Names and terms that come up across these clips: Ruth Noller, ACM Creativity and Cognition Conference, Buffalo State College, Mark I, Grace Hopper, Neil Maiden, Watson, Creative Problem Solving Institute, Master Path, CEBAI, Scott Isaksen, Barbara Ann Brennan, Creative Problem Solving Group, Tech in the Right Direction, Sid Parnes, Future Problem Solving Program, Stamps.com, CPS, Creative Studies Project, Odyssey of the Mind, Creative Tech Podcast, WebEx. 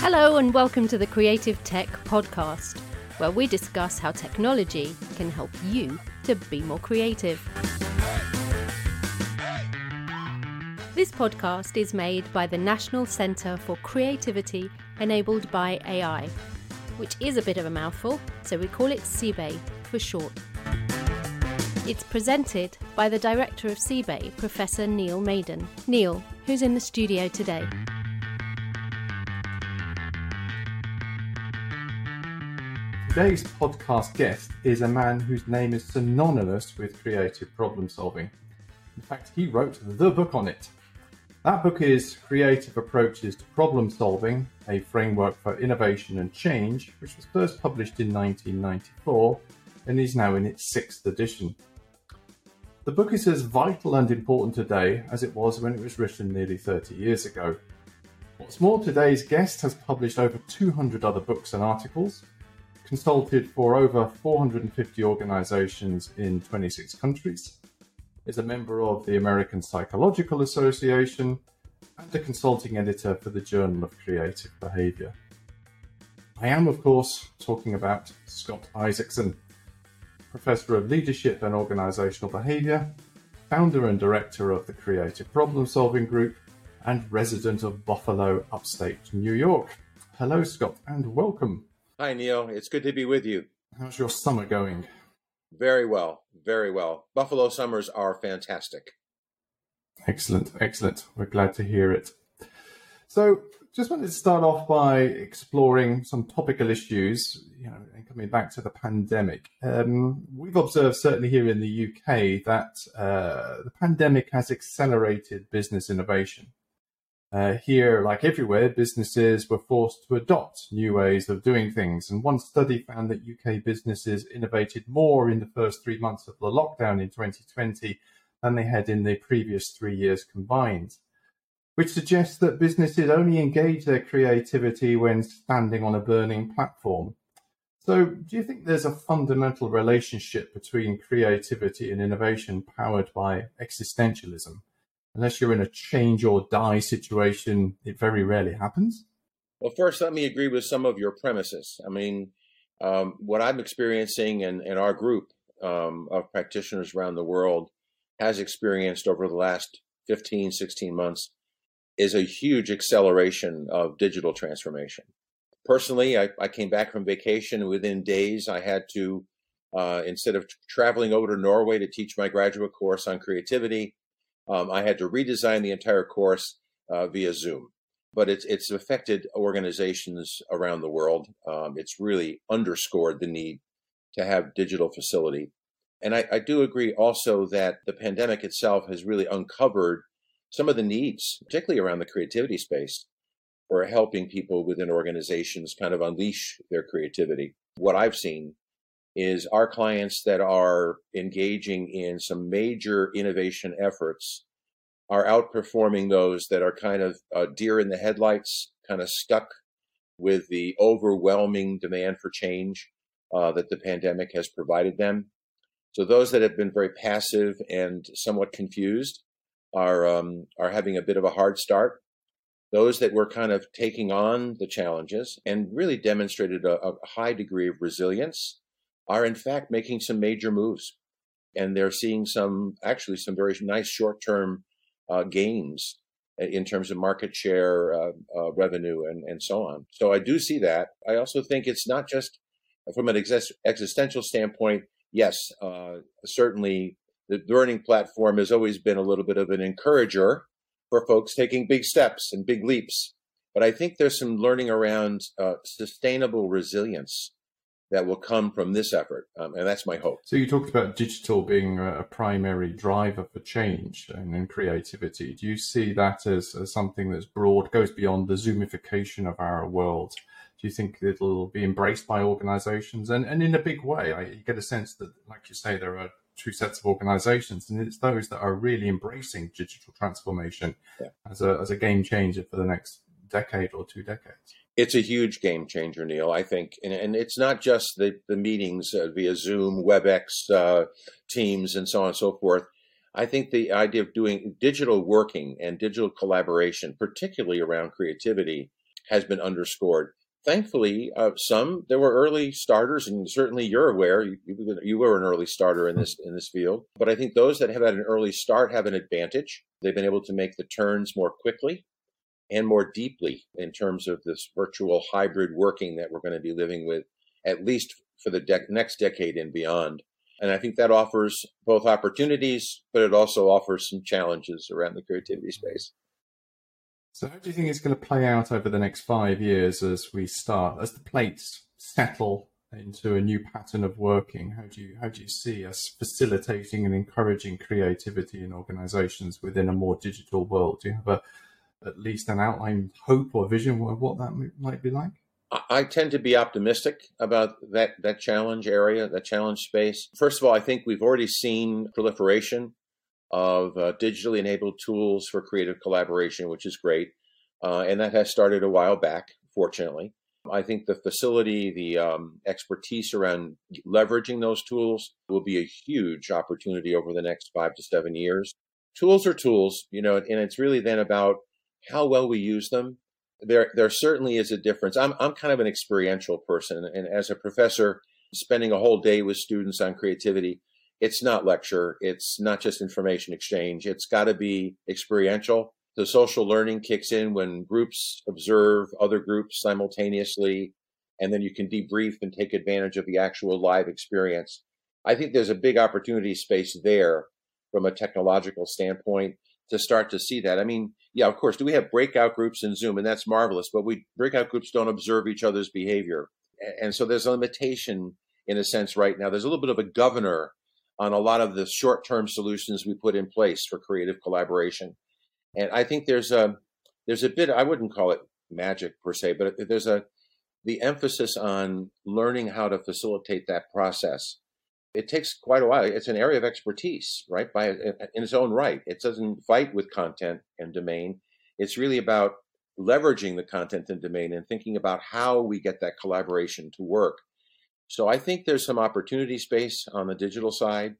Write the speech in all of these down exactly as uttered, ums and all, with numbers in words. Hello and welcome to the Creative Tech Podcast, where we discuss how technology can help you to be more creative. This podcast is made by the National Centre for Creativity Enabled by A I, which is a bit of a mouthful, so we call it CEBAI for short. It's presented by the director of CEBAI, Professor Neil Maiden. Neil, who's in the studio today. Today's podcast guest is a man whose name is synonymous with creative problem solving. In fact, he wrote the book on it. That book is Creative Approaches to Problem Solving, a Framework for Innovation and Change, which was first published in nineteen ninety-four and is now in its sixth edition. The book is as vital and important today as it was when it was written nearly thirty years ago. What's more, today's guest has published over two hundred other books and articles, consulted for over four hundred fifty organizations in twenty-six countries, is a member of the American Psychological Association, and a consulting editor for the Journal of Creative Behavior. I am, of course, talking about Scott Isaksen, Professor of Leadership and Organizational Behavior, founder and director of the Creative Problem Solving Group, and resident of Buffalo, upstate New York. Hello, Scott, and welcome. Hi, Neil. It's good to be with you. How's your summer going? Very well. Very well. Buffalo summers are fantastic. Excellent. Excellent. We're glad to hear it. So just wanted to start off by exploring some topical issues, you know, and coming back to the pandemic. Um, we've observed, certainly here in the U K, that uh, the pandemic has accelerated business innovation. Uh, here, like everywhere, businesses were forced to adopt new ways of doing things. And one study found that U K businesses innovated more in the first three months of the lockdown in twenty twenty than they had in the previous three years combined, which suggests that businesses only engage their creativity when standing on a burning platform. So do you think there's a fundamental relationship between creativity and innovation powered by existentialism? Unless you're in a change or die situation, it very rarely happens. Well, first, let me agree with some of your premises. I mean, um, what I'm experiencing in, in our group um, of practitioners around the world has experienced over the last fifteen, sixteen months is a huge acceleration of digital transformation. Personally, I, I came back from vacation. Within days, I had to, uh, instead of traveling over to Norway to teach my graduate course on creativity, Um, I had to redesign the entire course uh, via Zoom, but it's it's affected organizations around the world. Um, it's really underscored the need to have digital facility. And I, I do agree also that the pandemic itself has really uncovered some of the needs, particularly around the creativity space. or helping people within organizations kind of unleash their creativity. What I've seen is our clients that are engaging in some major innovation efforts are outperforming those that are kind of uh, deer in the headlights, kind of stuck with the overwhelming demand for change uh, that the pandemic has provided them. So those that have been very passive and somewhat confused are um, are having a bit of a hard start. Those that were kind of taking on the challenges and really demonstrated a, a high degree of resilience are in fact making some major moves. And they're seeing some, actually some very nice short-term uh, gains in terms of market share, uh, uh, revenue, and, and so on. So I do see that. I also think it's not just from an ex- existential standpoint. Yes, uh, certainly the learning platform has always been a little bit of an encourager for folks taking big steps and big leaps. But I think there's some learning around uh, sustainable resilience that will come from this effort. Um, and that's my hope. So you talked about digital being a primary driver for change and, and creativity. Do you see that as, as something that's broad, goes beyond the zoomification of our world? Do you think it'll be embraced by organizations? And, and in a big way, I, you get a sense that, like you say, there are two sets of organizations, and it's those that are really embracing digital transformation yeah. as a as a game changer for the next decade or two decades. It's a huge game changer, Neil, I think. And, and it's not just the, the meetings uh, via Zoom, WebEx, uh, Teams, and so on and so forth. I think the idea of doing digital working and digital collaboration, particularly around creativity, has been underscored. Thankfully, uh, some, there were early starters, and certainly you're aware, you, you were an early starter in this in this field. But I think those that have had an early start have an advantage. They've been able to make the turns more quickly and more deeply in terms of this virtual hybrid working that we're going to be living with, at least for the de- next decade and beyond. And I think that offers both opportunities, but it also offers some challenges around the creativity space. So how do you think it's going to play out over the next five years as we start, as the plates settle into a new pattern of working? How do you how do you see us facilitating and encouraging creativity in organizations within a more digital world? Do you have a at least an outline hope or vision of what that might be like? I tend to be optimistic about that, that challenge area, that challenge space. First of all, I think we've already seen proliferation of uh, digitally enabled tools for creative collaboration, which is great. Uh, and that has started a while back, fortunately. I think the facility, the um, expertise around leveraging those tools will be a huge opportunity over the next five to seven years. Tools are tools, you know, and it's really then about how well we use them. There, there certainly is a difference. I'm, I'm kind of an experiential person. And as a professor, spending a whole day with students on creativity, it's not lecture. It's not just information exchange. It's got to be experiential. The social learning kicks in when groups observe other groups simultaneously, and then you can debrief and take advantage of the actual live experience. I think there's a big opportunity space there from a technological standpoint to start to see that. I mean, yeah, of course, do we have breakout groups in Zoom? And that's marvelous, but we breakout groups don't observe each other's behavior. And so there's a limitation in a sense right now. There's a little bit of a governor on a lot of the short-term solutions we put in place for creative collaboration. And I think there's a, there's a bit, I wouldn't call it magic per se, but there's a, the emphasis on learning how to facilitate that process. It takes quite a while. It's an area of expertise, right? By in its own right. It doesn't fight with content and domain. It's really about leveraging the content and domain and thinking about how we get that collaboration to work. So I think there's some opportunity space on the digital side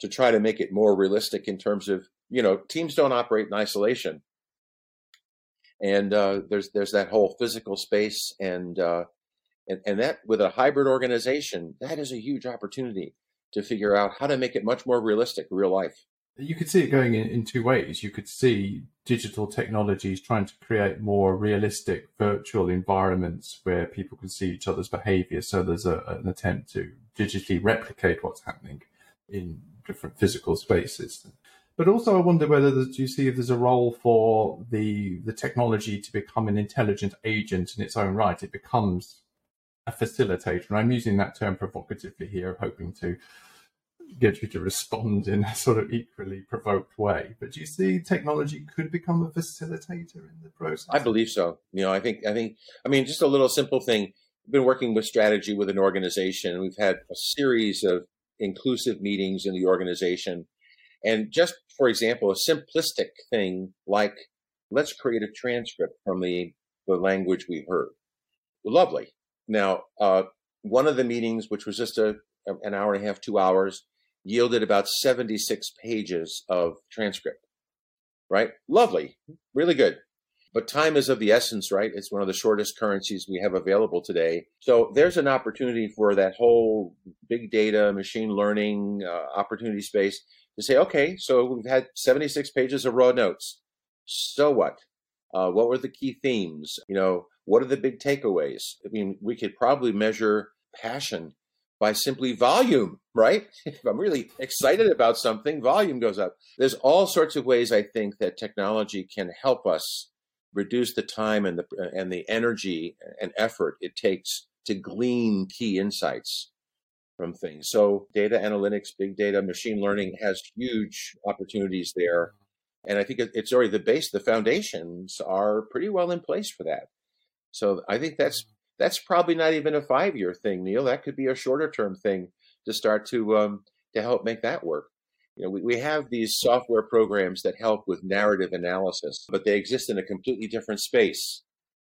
to try to make it more realistic in terms of, you know, teams don't operate in isolation. And uh, there's there's that whole physical space and, uh, and and that with a hybrid organization, that is a huge opportunity to figure out how to make it much more realistic, real life. You could see it going in, in two ways. You could see digital technologies trying to create more realistic virtual environments where people can see each other's behavior. So there's a, an attempt to digitally replicate what's happening in different physical spaces. But also I wonder whether do you see if there's a role for the, the technology to become an intelligent agent in its own right. It becomes a facilitator. And I'm using that term provocatively here, hoping to get you to respond in a sort of equally provoked way. But do you see technology could become a facilitator in the process? I believe so. You know, I think, I think, I mean, just a little simple thing. I've been working with strategy with an organization. We've had a series of inclusive meetings in the organization. And just, for example, a simplistic thing like, let's create a transcript from the, the language we heard. Lovely. Now, uh, one of the meetings, which was just a, an hour and a half, two hours, yielded about seventy-six pages of transcript, right? Lovely, really good. But time is of the essence, right? It's one of the shortest currencies we have available today. So there's an opportunity for that whole big data, machine learning uh, opportunity space to say, okay, so we've had seventy-six pages of raw notes. So what? Uh, what were the key themes? You know, what are the big takeaways? I mean, we could probably measure passion by simply volume, right? If I'm really excited about something, volume goes up. There's all sorts of ways I think that technology can help us reduce the time and the and the energy and effort it takes to glean key insights from things. So data analytics, big data, machine learning has huge opportunities there. And I think it's already the base, the foundations are pretty well in place for that. So I think that's That's probably not even a five-year thing, Neil. That could be a shorter-term thing to start to um, to help make that work. You know, we, we have these software programs that help with narrative analysis, but they exist in a completely different space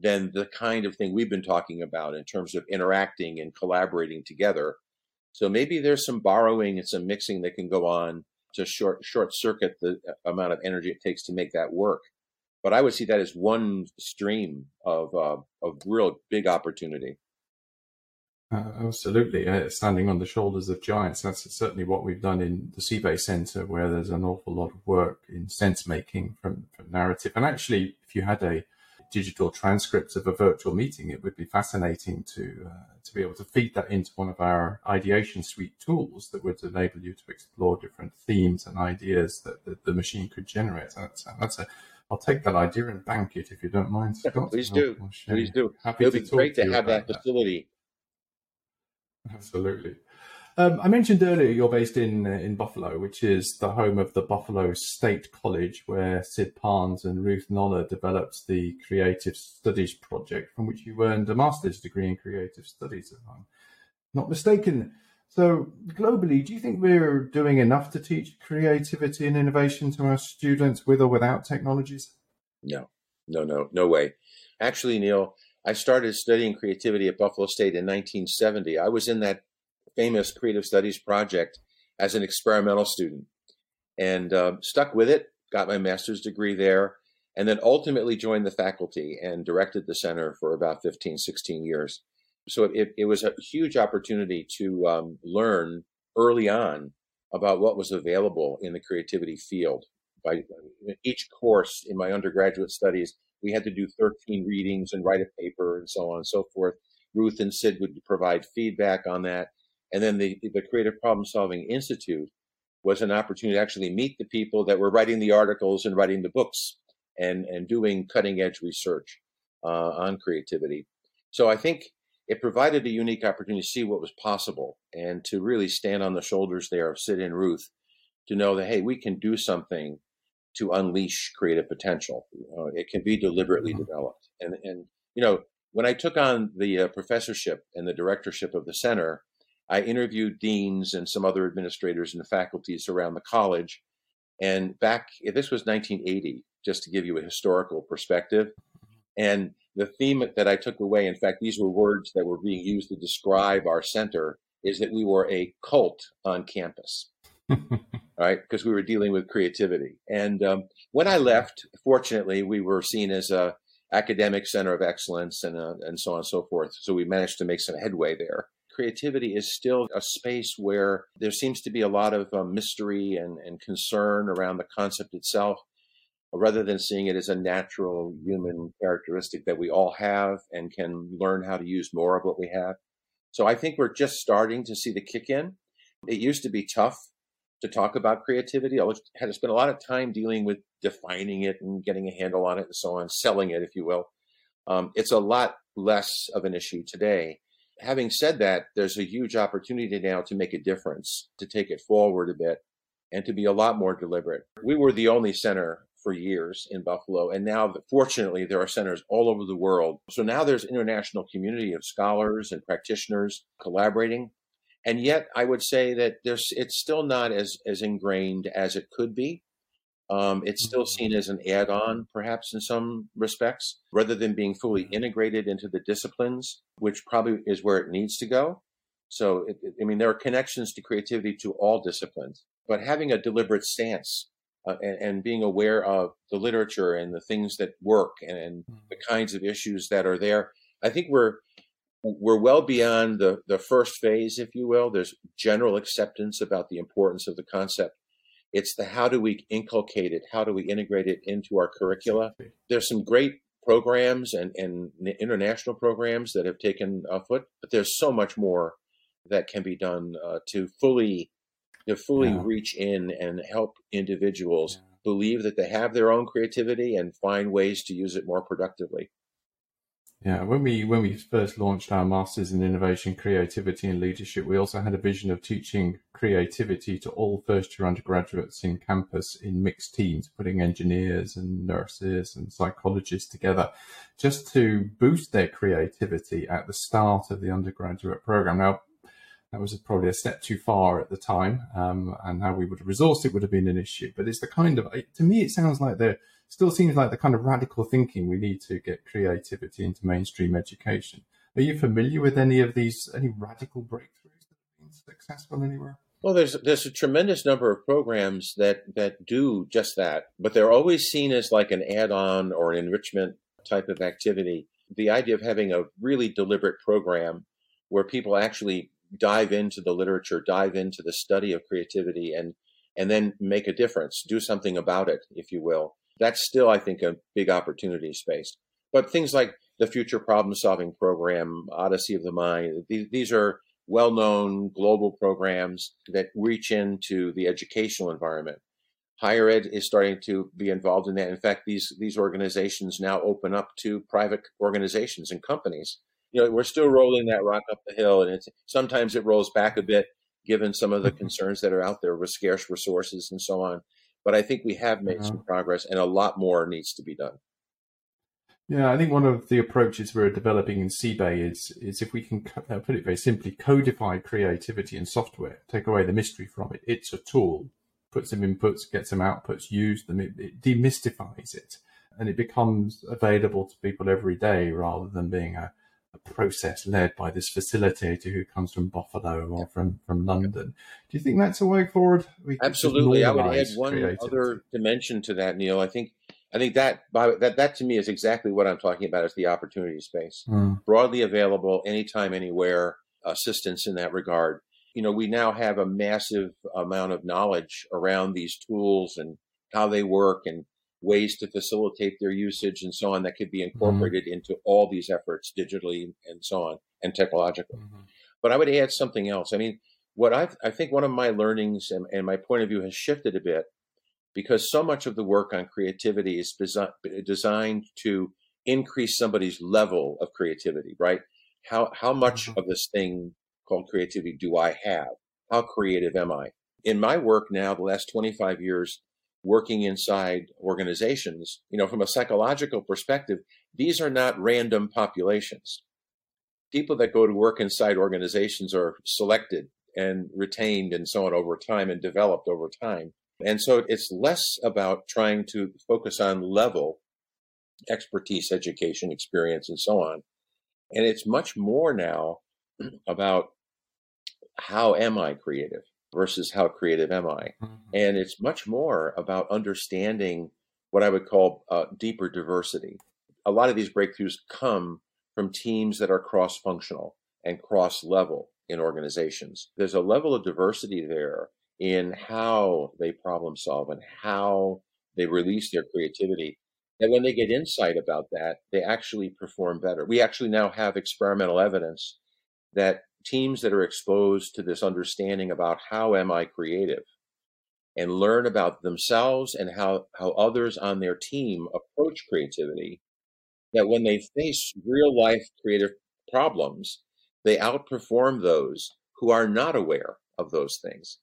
than the kind of thing we've been talking about in terms of interacting and collaborating together. So maybe there's some borrowing and some mixing that can go on to short short circuit the amount of energy it takes to make that work. But I would see that as one stream of uh, of real big opportunity. Uh, absolutely. Uh, standing on the shoulders of giants. That's certainly what we've done in the CEBAI Center, where there's an awful lot of work in sense making from, from narrative. And actually, if you had a digital transcript of a virtual meeting, it would be fascinating to uh, to be able to feed that into one of our ideation suite tools that would enable you to explore different themes and ideas that, that the machine could generate. That's, that's a I'll take that idea and bank it, if you don't mind, Scott. Please do. I'll, I'll Please do. Happy It'll to be talk great to, to have that facility. That. Absolutely. Um, I mentioned earlier you're based in uh, in Buffalo, which is the home of the Buffalo State College, where Sid Parnes and Ruth Noller developed the Creative Studies Project, from which you earned a master's degree in Creative Studies, if I'm not mistaken. So globally, do you think we're doing enough to teach creativity and innovation to our students with or without technologies? No, no, no, no way. Actually, Neil, I started studying creativity at Buffalo State in nineteen seventy. I was in that famous Creative Studies Project as an experimental student and uh, stuck with it, got my master's degree there, and then ultimately joined the faculty and directed the center for about fifteen, sixteen years. So it, it was a huge opportunity to um, learn early on about what was available in the creativity field. By each course in my undergraduate studies, we had to do thirteen readings and write a paper and so on and so forth. Ruth and Sid would provide feedback on that. And then the, the Creative Problem Solving Institute was an opportunity to actually meet the people that were writing the articles and writing the books and, and doing cutting edge research uh, on creativity. So I think it provided a unique opportunity to see what was possible and to really stand on the shoulders there of Sid and Ruth to know that, hey, we can do something to unleash creative potential. Uh, it can be deliberately developed. And, and you know, when I took on the uh, professorship and the directorship of the center, I interviewed deans and some other administrators and faculties around the college. And back, this was nineteen eighty, just to give you a historical perspective. And the theme that I took away, in fact, these were words that were being used to describe our center, is that we were a cult on campus, right? Because we were dealing with creativity. And um, when I left, fortunately, we were seen as a academic center of excellence and, uh, and so on and so forth. So we managed to make some headway there. Creativity is still a space where there seems to be a lot of uh, mystery and, and concern around the concept itself, rather than seeing it as a natural human characteristic that we all have and can learn how to use more of what we have. So I think we're just starting to see the kick in. It used to be tough to talk about creativity. I had to spend a lot of time dealing with defining it and getting a handle on it and so on, selling it, if you will. Um, it's a lot less of an issue today. Having said that, there's a huge opportunity now to make a difference, to take it forward a bit, and to be a lot more deliberate. We were the only center for years in Buffalo, and now, fortunately, there are centers all over the world. So now there's an international community of scholars and practitioners collaborating. And yet, I would say that there's it's still not as, as ingrained as it could be. Um, it's still seen as an add-on, perhaps, in some respects, rather than being fully integrated into the disciplines, which probably is where it needs to go. So, it, I mean, there are connections to creativity to all disciplines, but having a deliberate stance uh, and, and being aware of the literature and the things that work and, and the kinds of issues that are there, I think we're We're well beyond the, the first phase, if you will. There's general acceptance about the importance of the concept. It's the how do we inculcate it? How do we integrate it into our curricula? There's some great programs and, and international programs that have taken a foot, but there's so much more that can be done uh, to fully, to fully yeah. reach in and help individuals yeah. believe that they have their own creativity and find ways to use it more productively. Yeah, when we when we first launched our Masters in Innovation, Creativity and Leadership, we also had a vision of teaching creativity to all first-year undergraduates in campus in mixed teams, putting engineers and nurses and psychologists together just to boost their creativity at the start of the undergraduate program. Now, that was probably a step too far at the time, um, and how we would have resourced it would have been an issue. But it's the kind of, to me, it sounds like the still seems like the kind of radical thinking we need to get creativity into mainstream education. Are you familiar with any of these, any radical breakthroughs that have been successful anywhere? Well, there's there's a tremendous number of programs that, that do just that, but they're always seen as like an add-on or an enrichment type of activity. The idea of having a really deliberate program where people actually dive into the literature, dive into the study of creativity, and and then make a difference, do something about it, if you will. That's still, I think, a big opportunity space. But things like the Future Problem Solving Program, Odyssey of the Mind, these, these are well-known global programs that reach into the educational environment. Higher ed is starting to be involved in that. In fact, these these organizations now open up to private organizations and companies. You know, we're still rolling that rock up the hill, and it's, sometimes it rolls back a bit, given some of the concerns that are out there with scarce resources and so on. But I think we have made yeah. some progress, and a lot more needs to be done. Yeah, I think one of the approaches we're developing in CEBAI is, is if we can, uh, put it very simply, codify creativity in software, take away the mystery from it. It's a tool, put some inputs, get some outputs, use them, it, it demystifies it, and it becomes available to people every day rather than being a, a process led by this facilitator who comes from Buffalo or from, from London. Do you think that's a way forward? We Absolutely. I would add one creativity. Other dimension to that, Neil. I think I think that, that that to me is exactly what I'm talking about, is the opportunity space. Mm. Broadly available, anytime, anywhere, assistance in that regard. You know, we now have a massive amount of knowledge around these tools and how they work and ways to facilitate their usage and so on that could be incorporated mm-hmm. into all these efforts digitally and so on and technologically. Mm-hmm. But I would add something else. I mean, what I've, I think one of my learnings and, and my point of view has shifted a bit because so much of the work on creativity is desi- designed to increase somebody's level of creativity, right? How, how much mm-hmm. of this thing called creativity do I have? How creative am I? In my work now, the last twenty-five years, working inside organizations, you know, from a psychological perspective, these are not random populations. People that go to work inside organizations are selected and retained and so on over time and developed over time. And so it's less about trying to focus on level, expertise, education, experience, and so on. And it's much more now about how am I creative? Versus how creative am I? And it's much more about understanding what I would call uh, deeper diversity. A lot of these breakthroughs come from teams that are cross-functional and cross-level in organizations. There's a level of diversity there in how they problem solve and how they release their creativity. And when they get insight about that, they actually perform better. We actually now have experimental evidence that teams that are exposed to this understanding about how am I creative and learn about themselves and how, how others on their team approach creativity, that when they face real life creative problems, they outperform those who are not aware of those things.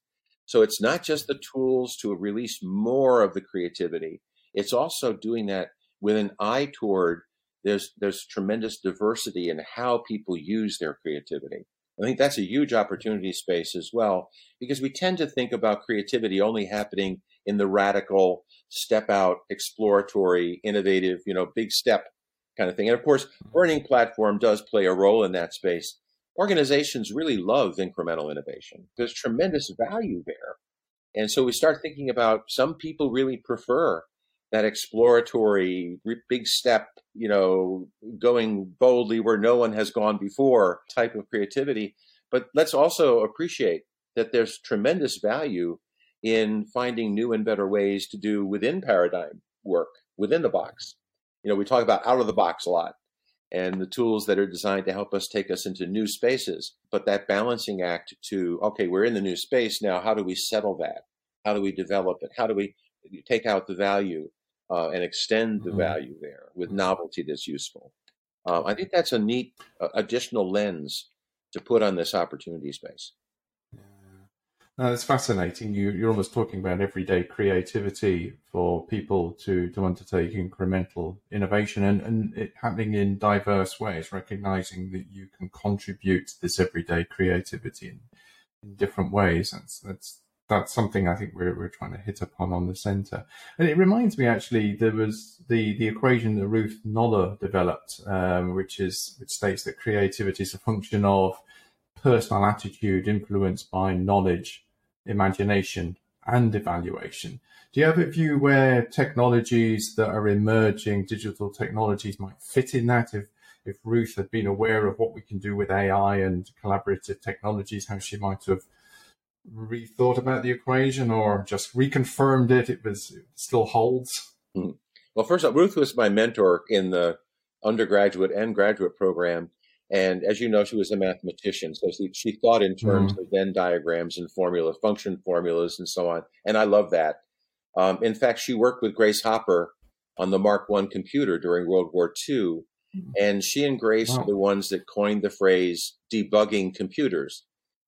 So it's not just the tools to release more of the creativity. It's also doing that with an eye toward there's there's tremendous diversity in how people use their creativity. I think that's a huge opportunity space as well, because we tend to think about creativity only happening in the radical, step out, exploratory, innovative, you know, big step kind of thing. And of course, Learning Platform does play a role in that space. Organizations really love incremental innovation. There's tremendous value there. And so we start thinking about some people really prefer that exploratory, big step, you know, going boldly where no one has gone before type of creativity. But let's also appreciate that there's tremendous value in finding new and better ways to do within paradigm work, within the box. You know, we talk about out of the box a lot and the tools that are designed to help us take us into new spaces. But that balancing act to, okay, we're in the new space now. How do we settle that? How do we develop it? How do we take out the value? Uh, and extend the value there with novelty that's useful. Uh, I think that's a neat uh, additional lens to put on this opportunity space. Yeah. No, it's fascinating. You, you're almost talking about everyday creativity for people to, to undertake incremental innovation and, and it happening in diverse ways, recognizing that you can contribute to this everyday creativity in, in different ways. That's, that's, That's something I think we're we're trying to hit upon on the center. And it reminds me, actually, there was the, the equation that Ruth Noller developed, um, which is which states that creativity is a function of personal attitude influenced by knowledge, imagination, and evaluation. Do you have a view where technologies that are emerging, digital technologies, might fit in that? If if Ruth had been aware of what we can do with A I and collaborative technologies, how she might have rethought about the equation or just reconfirmed it, it was it still holds? Hmm. Well, first up, Ruth was my mentor in the undergraduate and graduate program. And as you know, she was a mathematician. So she, she thought in terms hmm. of Venn diagrams and formula, function formulas and so on. And I love that. Um, in fact, she worked with Grace Hopper on the Mark One computer during World War Two. Hmm. And she and Grace wow. are the ones that coined the phrase debugging computers.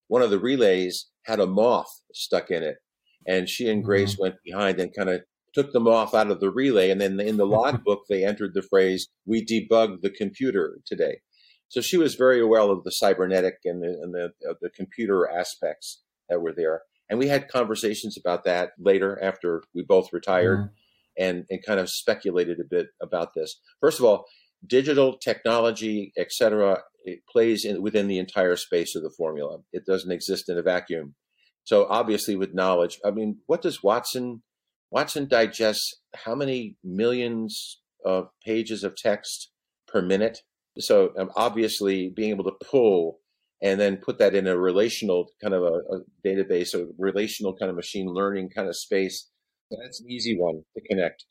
One of the relays had a moth stuck in it, and she and Grace went behind and kind of took the moth out of the relay. And then in the logbook, they entered the phrase, we debugged the computer today. So she was very aware of the cybernetic and the, and the, of the computer aspects that were there. And we had conversations about that later after we both retired mm. and, and kind of speculated a bit about this. First of all, digital technology, et cetera, it plays in, within the entire space of the formula. It doesn't exist in a vacuum. So obviously with knowledge, I mean, what does Watson, Watson digests how many millions of pages of text per minute? So um, obviously being able to pull and then put that in a relational kind of a, a database, a relational kind of machine learning kind of space, that's an easy one to connect.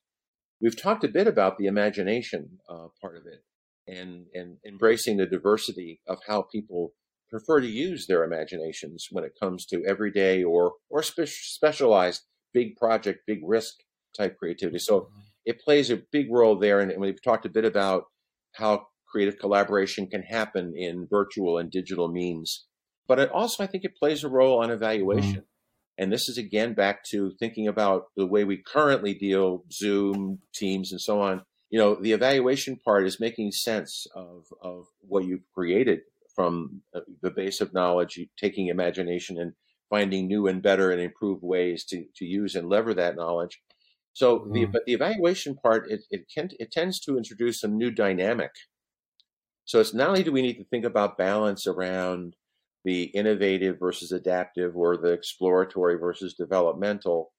We've talked a bit about the imagination uh, part of it and, and embracing the diversity of how people prefer to use their imaginations when it comes to everyday or, or spe- specialized big project, big risk type creativity. So it plays a big role there. And, and we've talked a bit about how creative collaboration can happen in virtual and digital means. But it also, I think it plays a role on evaluation. Mm-hmm. And this is, again, back to thinking about the way we currently deal, Zoom, Teams, and so on. You know, the evaluation part is making sense of, of what you've created from the base of knowledge, taking imagination and finding new and better and improved ways to, to use and lever that knowledge. So, mm-hmm. the, but the evaluation part, it it, can, it tends to introduce some new dynamic. So it's not only do we need to think about balance around the innovative versus adaptive or the exploratory versus developmental,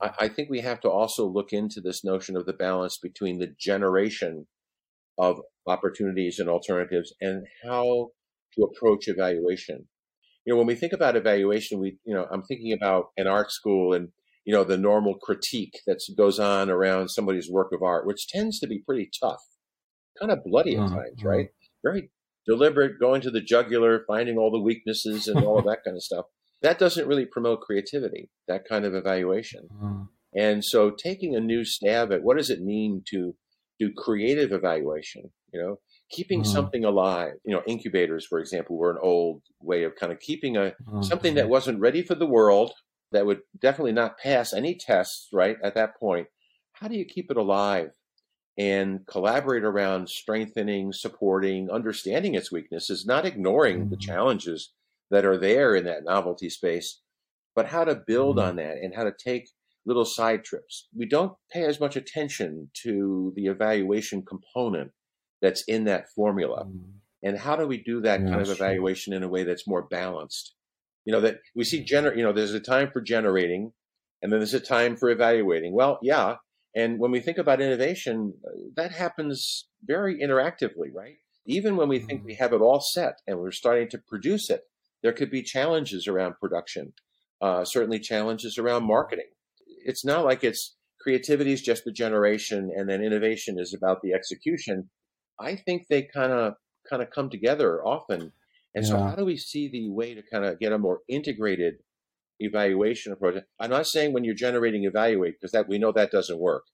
I, I think we have to also look into this notion of the balance between the generation of opportunities and alternatives and how to approach evaluation. You know, when we think about evaluation, we, you know, I'm thinking about an art school and, you know, the normal critique that goes on around somebody's work of art, which tends to be pretty tough, kind of bloody at times, mm-hmm. right? Very deliberate, going to the jugular, finding all the weaknesses and all of that kind of stuff. That doesn't really promote creativity, that kind of evaluation. Mm. And so taking a new stab at what does it mean to do creative evaluation, you know, keeping mm. something alive. You know, incubators, for example, were an old way of kind of keeping a mm. something that wasn't ready for the world, that would definitely not pass any tests, right, at that point. How do you keep it alive and collaborate around strengthening, supporting, understanding its weaknesses, not ignoring mm. the challenges that are there in that novelty space, but how to build mm. on that and how to take little side trips. We don't pay as much attention to the evaluation component that's in that formula. Mm. And how do we do that yeah, kind of evaluation true. in a way that's more balanced? You know, that we see, gener- you know, there's a time for generating and then there's a time for evaluating. Well, yeah. And when we think about innovation, that happens very interactively, right? Even when we mm. think we have it all set and we're starting to produce it, there could be challenges around production, uh, certainly challenges around marketing. It's not like it's creativity is just the generation and then innovation is about the execution. I think they kind of kind of come together often. And yeah. so how do we see the way to kind of get a more integrated evaluation approach? I'm not saying when you're generating, evaluate, because that we know that doesn't work.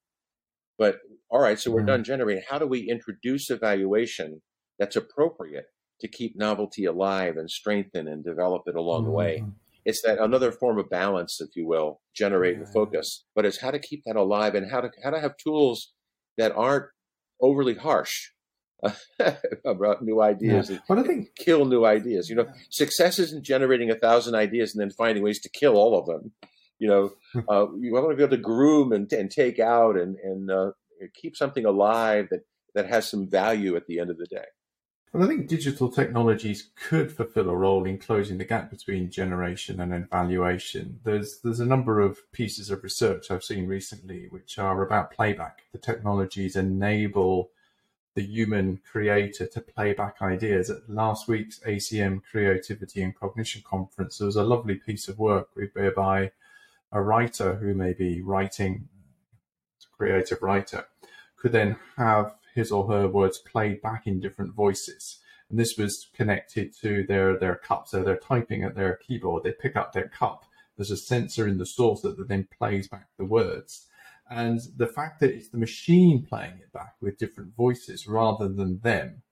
But all right, so we're yeah. done generating. How do we introduce evaluation that's appropriate to keep novelty alive and strengthen and develop it along mm. the way? It's that another form of balance, if you will, generate yeah. and focus, but it's how to keep that alive and how to how to have tools that aren't overly harsh about new ideas. Yeah. Well, I think kill new ideas. You know, success isn't generating a thousand ideas and then finding ways to kill all of them. You know, uh, you want to be able to groom and, and take out and and uh, keep something alive that, that has some value at the end of the day. And I think digital technologies could fulfill a role in closing the gap between generation and evaluation. There's there's a number of pieces of research I've seen recently which are about playback. The technologies enable the human creator to play back ideas. At last week's A C M Creativity and Cognition Conference, there was a lovely piece of work whereby a writer who may be writing, a creative writer, could then have his or her words played back in different voices. And this was connected to their, their cup. So they're typing at their keyboard, they pick up their cup. There's a sensor in the source that then plays back the words. And the fact that it's the machine playing it back with different voices rather than them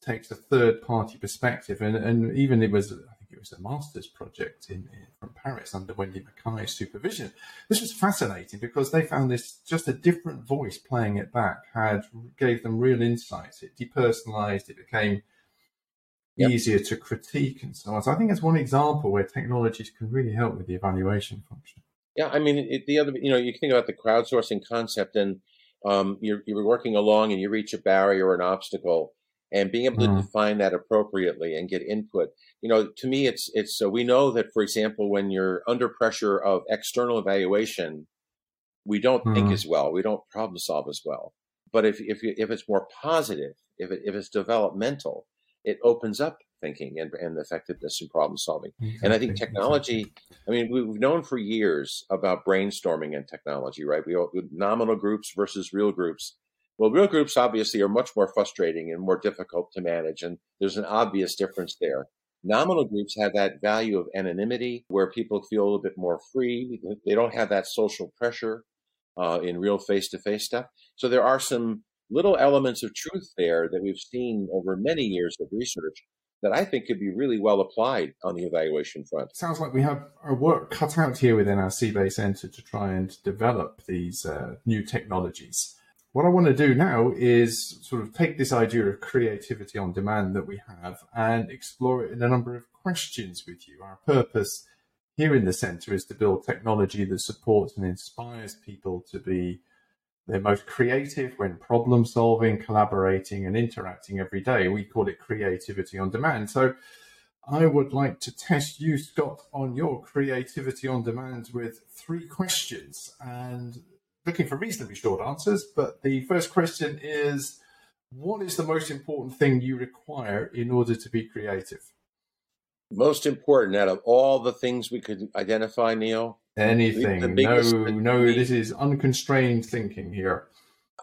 takes a third party perspective. And, and even it was, I think it was a master's project in, in from Paris under Wendy Mackay's supervision. This was fascinating because they found this, just a different voice playing it back had gave them real insights. It depersonalized, it became yep. easier to critique and so on. So I think that's one example where technologies can really help with the evaluation function. Yeah, I mean, it, the other, you know, you think about the crowdsourcing concept and um, you're, you're working along and you reach a barrier or an obstacle and being able mm. to define that appropriately and get input. You know, to me, it's, it's uh, we know that, for example, when you're under pressure of external evaluation, we don't mm. think as well. We don't problem solve as well. But if, if, you, if it's more positive, if, it, if it's developmental, it opens up thinking and, and effectiveness and problem solving. Exactly. And I think technology, I mean, we've known for years about brainstorming and technology, right? We all, nominal groups versus real groups. Well, real groups obviously are much more frustrating and more difficult to manage. And there's an obvious difference there. Nominal groups have that value of anonymity where people feel a little bit more free. They don't have that social pressure uh, in real face-to-face stuff. So there are some little elements of truth there that we've seen over many years of research that I think could be really well applied on the evaluation front. Sounds like we have our work cut out here within our CEBAI Center to try and develop these uh, new technologies. What I want to do now is sort of take this idea of creativity on demand that we have and explore it in a number of questions with you. Our purpose here in the center is to build technology that supports and inspires people to be their most creative when problem solving, collaborating and interacting every day. We call it creativity on demand. So I would like to test you, Scott, on your creativity on demand with three questions and looking for reasonably short answers. But the first question is, what is the most important thing you require in order to be creative? Most important out of all the things we could identify, Neil? Anything. No, no, this is unconstrained thinking here.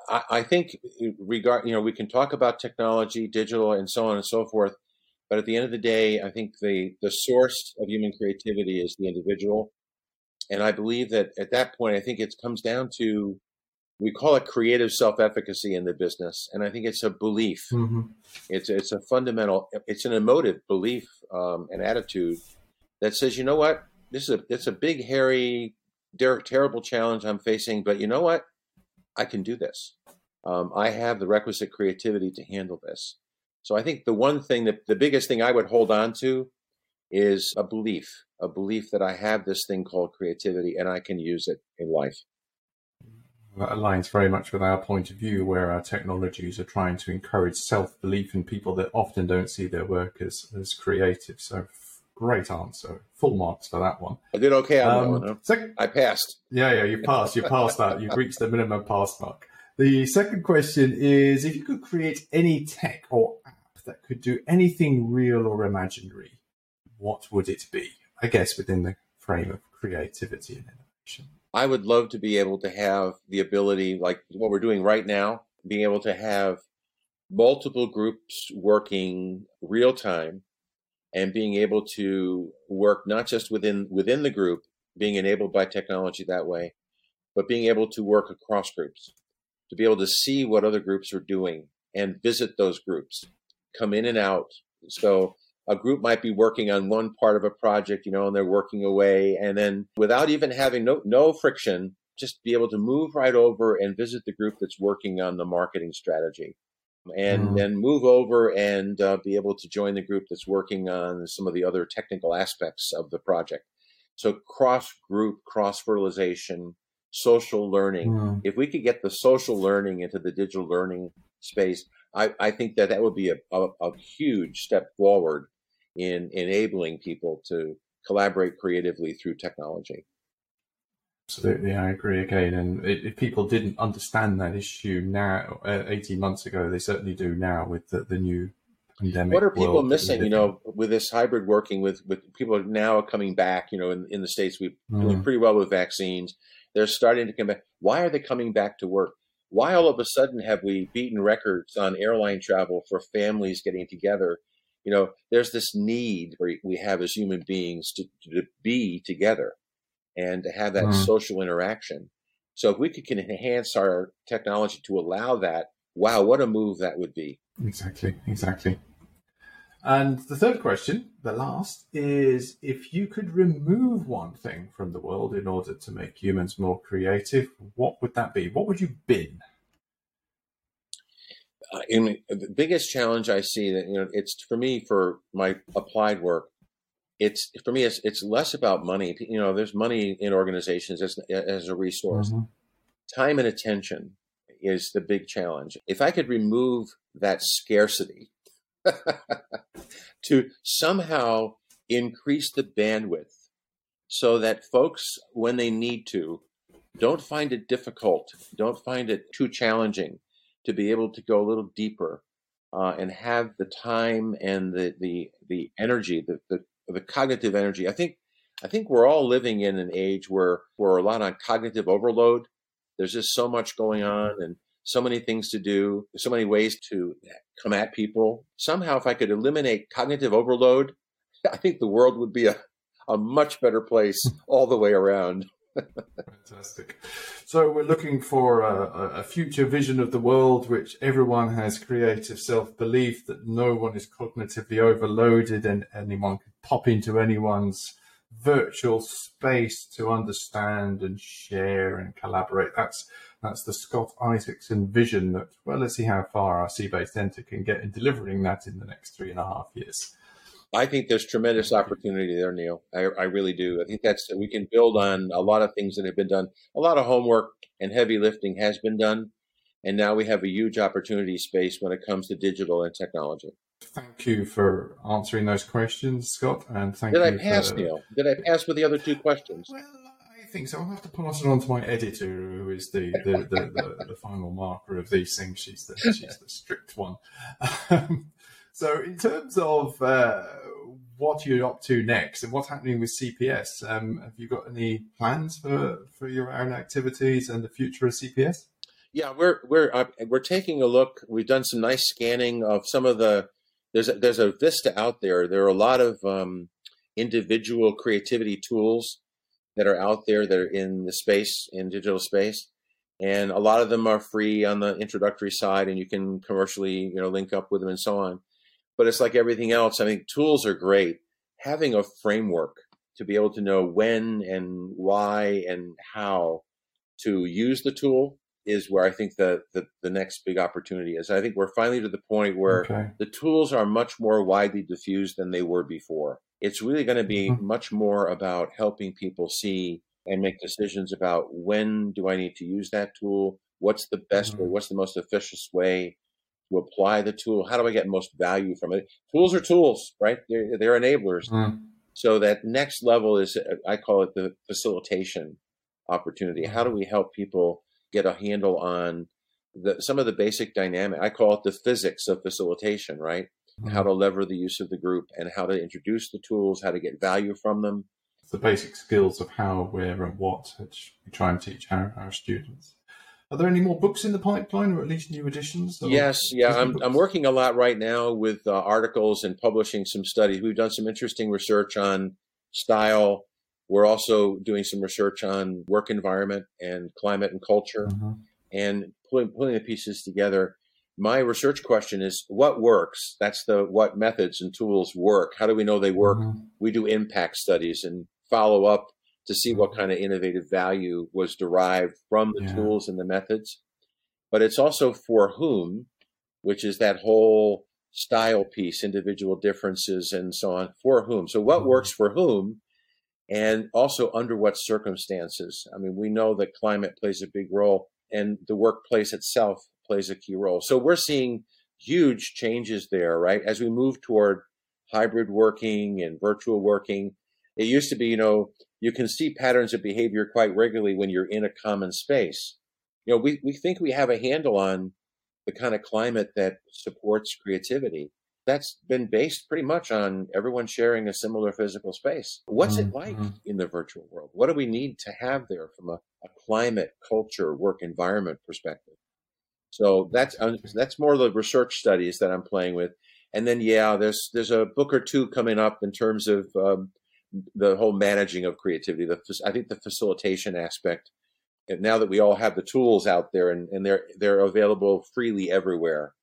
I, I think regard, you know, we can talk about technology, digital, and so on and so forth. But at the end of the day, I think the, the source of human creativity is the individual. And I believe that at that point, I think it comes down to we call it creative self-efficacy in the business. And I think it's a belief. Mm-hmm. It's it's a fundamental, it's an emotive belief um, and attitude that says, you know what, this is a, it's a big, hairy, der- terrible challenge I'm facing, but you know what, I can do this. Um, I have the requisite creativity to handle this. So I think the one thing that the biggest thing I would hold on to is a belief, a belief that I have this thing called creativity and I can use it in life. That aligns very much with our point of view, where our technologies are trying to encourage self-belief in people that often don't see their work as, as creative. So great answer. Full marks for that one. I did okay on um, that one. Huh? Second, I passed. Yeah, yeah, you passed. You passed that. You've reached the minimum pass mark. The second question is, if you could create any tech or app that could do anything real or imaginary, what would it be? I guess within the frame of creativity and innovation. I would love to be able to have the ability, like what we're doing right now, being able to have multiple groups working real time and being able to work not just within within the group, being enabled by technology that way, but being able to work across groups, to be able to see what other groups are doing and visit those groups, come in and out. So a group might be working on one part of a project, you know, and they're working away. And then without even having no, no friction, just be able to move right over and visit the group that's working on the marketing strategy and then mm. move over and uh, be able to join the group that's working on some of the other technical aspects of the project. So cross-group, cross-fertilization, social learning. Mm. If we could get the social learning into the digital learning space, I, I think that that would be a, a, a huge step forward in enabling people to collaborate creatively through technology. Absolutely, I agree again. And if people didn't understand that issue now, uh, eighteen months ago, they certainly do now with the, the new pandemic. What are people world missing, you know, with this hybrid working with, with people are now coming back, you know, in, in the States, we're mm. doing pretty well with vaccines. They're starting to come back. Why are they coming back to work? Why all of a sudden have we beaten records on airline travel for families getting together? You know, there's this need we have as human beings to, to be together and to have that mm. social interaction. So if we could can enhance our technology to allow that, wow, what a move that would be. Exactly, exactly. And the third question, the last, is if you could remove one thing from the world in order to make humans more creative, what would that be? What would you bin? Uh, in, the biggest challenge I see that, you know, it's for me, for my applied work, it's for me, it's, it's less about money. You know, there's money in organizations as, as a resource. Mm-hmm. Time and attention is the big challenge. If I could remove that scarcity, to somehow increase the bandwidth so that folks, when they need to, don't find it difficult, don't find it too challenging to be able to go a little deeper uh, and have the time and the the, the energy, the, the the cognitive energy. I think I think we're all living in an age where we're a lot on cognitive overload. There's just so much going on and so many things to do, so many ways to come at people. Somehow, if I could eliminate cognitive overload, I think the world would be a, a much better place all the way around. Fantastic. So we're looking for a, a future vision of the world, which everyone has creative self-belief, that no one is cognitively overloaded and anyone can pop into anyone's virtual space to understand and share and collaborate. That's that's the Scott Isaksen vision that, well, let's see how far our CEBAI Center can get in delivering that in the next three and a half years. I think there's tremendous opportunity there, Neil. I, I really do. I think that's we can build on a lot of things that have been done. A lot of homework and heavy lifting has been done. And now we have a huge opportunity space when it comes to digital and technology. Thank you for answering those questions, Scott. And thank Did you I pass, for... Neil? Did I pass with the other two questions? Well, I think so. I'll have to pass it on to my editor, who is the the, the, the, the final marker of these things. She's the, she's the strict one. Um, so in terms of uh, what you're up to next and what's happening with C P S, um, have you got any plans for, for your own activities and the future of C P S? Yeah, we're, we're, uh, we're taking a look. We've done some nice scanning of some of the There's a, there's a vista out there. There are a lot of um, individual creativity tools that are out there that are in the space, in digital space. And a lot of them are free on the introductory side, and you can commercially, you know, link up with them and so on. But it's like everything else. I think tools are great. Having a framework to be able to know when and why and how to use the tool is where I think the, the, the next big opportunity is. I think we're finally to the point where okay. the tools are much more widely diffused than they were before. It's really going to be mm-hmm. much more about helping people see and make decisions about when do I need to use that tool? What's the best mm-hmm. way? What's the most efficient way to apply the tool? How do I get most value from it? Tools are tools, right? They're, they're enablers. Mm-hmm. So that next level is, I call it the facilitation opportunity. How do we help people get a handle on the, some of the basic dynamic? I call it the physics of facilitation, right? Mm-hmm. How to lever the use of the group and how to introduce the tools, how to get value from them. It's the basic skills of how, where and what, which we try and teach our, our students. Are there any more books in the pipeline, or at least new editions? Yes, yeah, I'm, I'm working a lot right now with uh, articles and publishing some studies. We've done some interesting research on style. We're also doing some research on work environment and climate and culture mm-hmm. and pulling, pulling the pieces together. My research question is, what works? That's the what methods and tools work. How do we know they work? Mm-hmm. We do impact studies and follow up to see what kind of innovative value was derived from the yeah. tools and the methods. But it's also for whom, which is that whole style piece, individual differences and so on, for whom. So what mm-hmm. works for whom, and also under what circumstances. I mean, we know that climate plays a big role, and the workplace itself plays a key role. So we're seeing huge changes there, right? As we move toward hybrid working and virtual working, it used to be, you know, you can see patterns of behavior quite regularly when you're in a common space. You know, we, we think we have a handle on the kind of climate that supports creativity. That's been based pretty much on everyone sharing a similar physical space. What's mm-hmm. it like in the virtual world? What do we need to have there from a, a climate, culture, work environment perspective? So that's that's more the research studies that I'm playing with. And then, yeah, there's there's a book or two coming up in terms of um, the whole managing of creativity. The, I think the facilitation aspect, and now that we all have the tools out there and, and they're, they're available freely everywhere,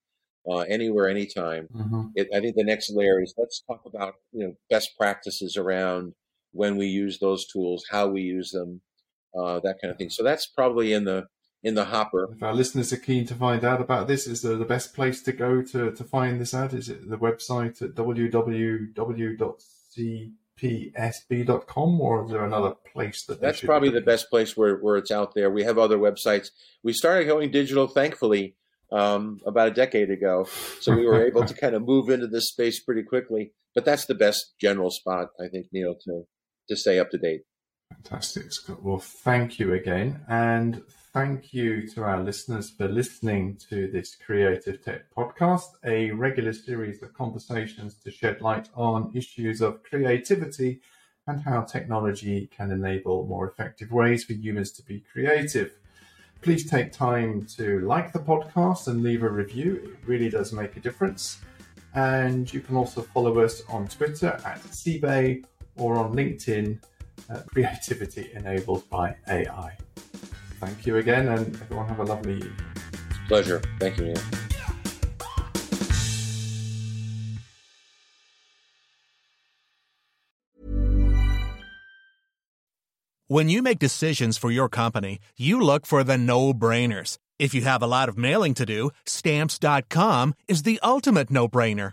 uh, anywhere, anytime. Mm-hmm. It, I think the next layer is let's talk about, you know, best practices around when we use those tools, how we use them, uh, that kind of thing. So that's probably in the, in the hopper. If our listeners are keen to find out about this, is there the best place to go to, to find this out? Is it the website at w w w dot c p s b dot com, or is there another place that that's probably be? The best place where, where it's out there. We have other websites. We started going digital, thankfully, um, about a decade ago. So we were able to kind of move into this space pretty quickly, but that's the best general spot, I think, Neil, to, to stay up to date. Fantastic, Scott. Well, thank you again. And thank you to our listeners for listening to this Creative Tech Podcast, a regular series of conversations to shed light on issues of creativity and how technology can enable more effective ways for humans to be creative. Please take time to like the podcast and leave a review. It really does make a difference. And you can also follow us on Twitter at C E B A I or on LinkedIn at Creativity Enabled by A I. Thank you again, and everyone have a lovely evening. Pleasure. Thank you, Neil. When you make decisions for your company, you look for the no-brainers. If you have a lot of mailing to do, Stamps dot com is the ultimate no-brainer.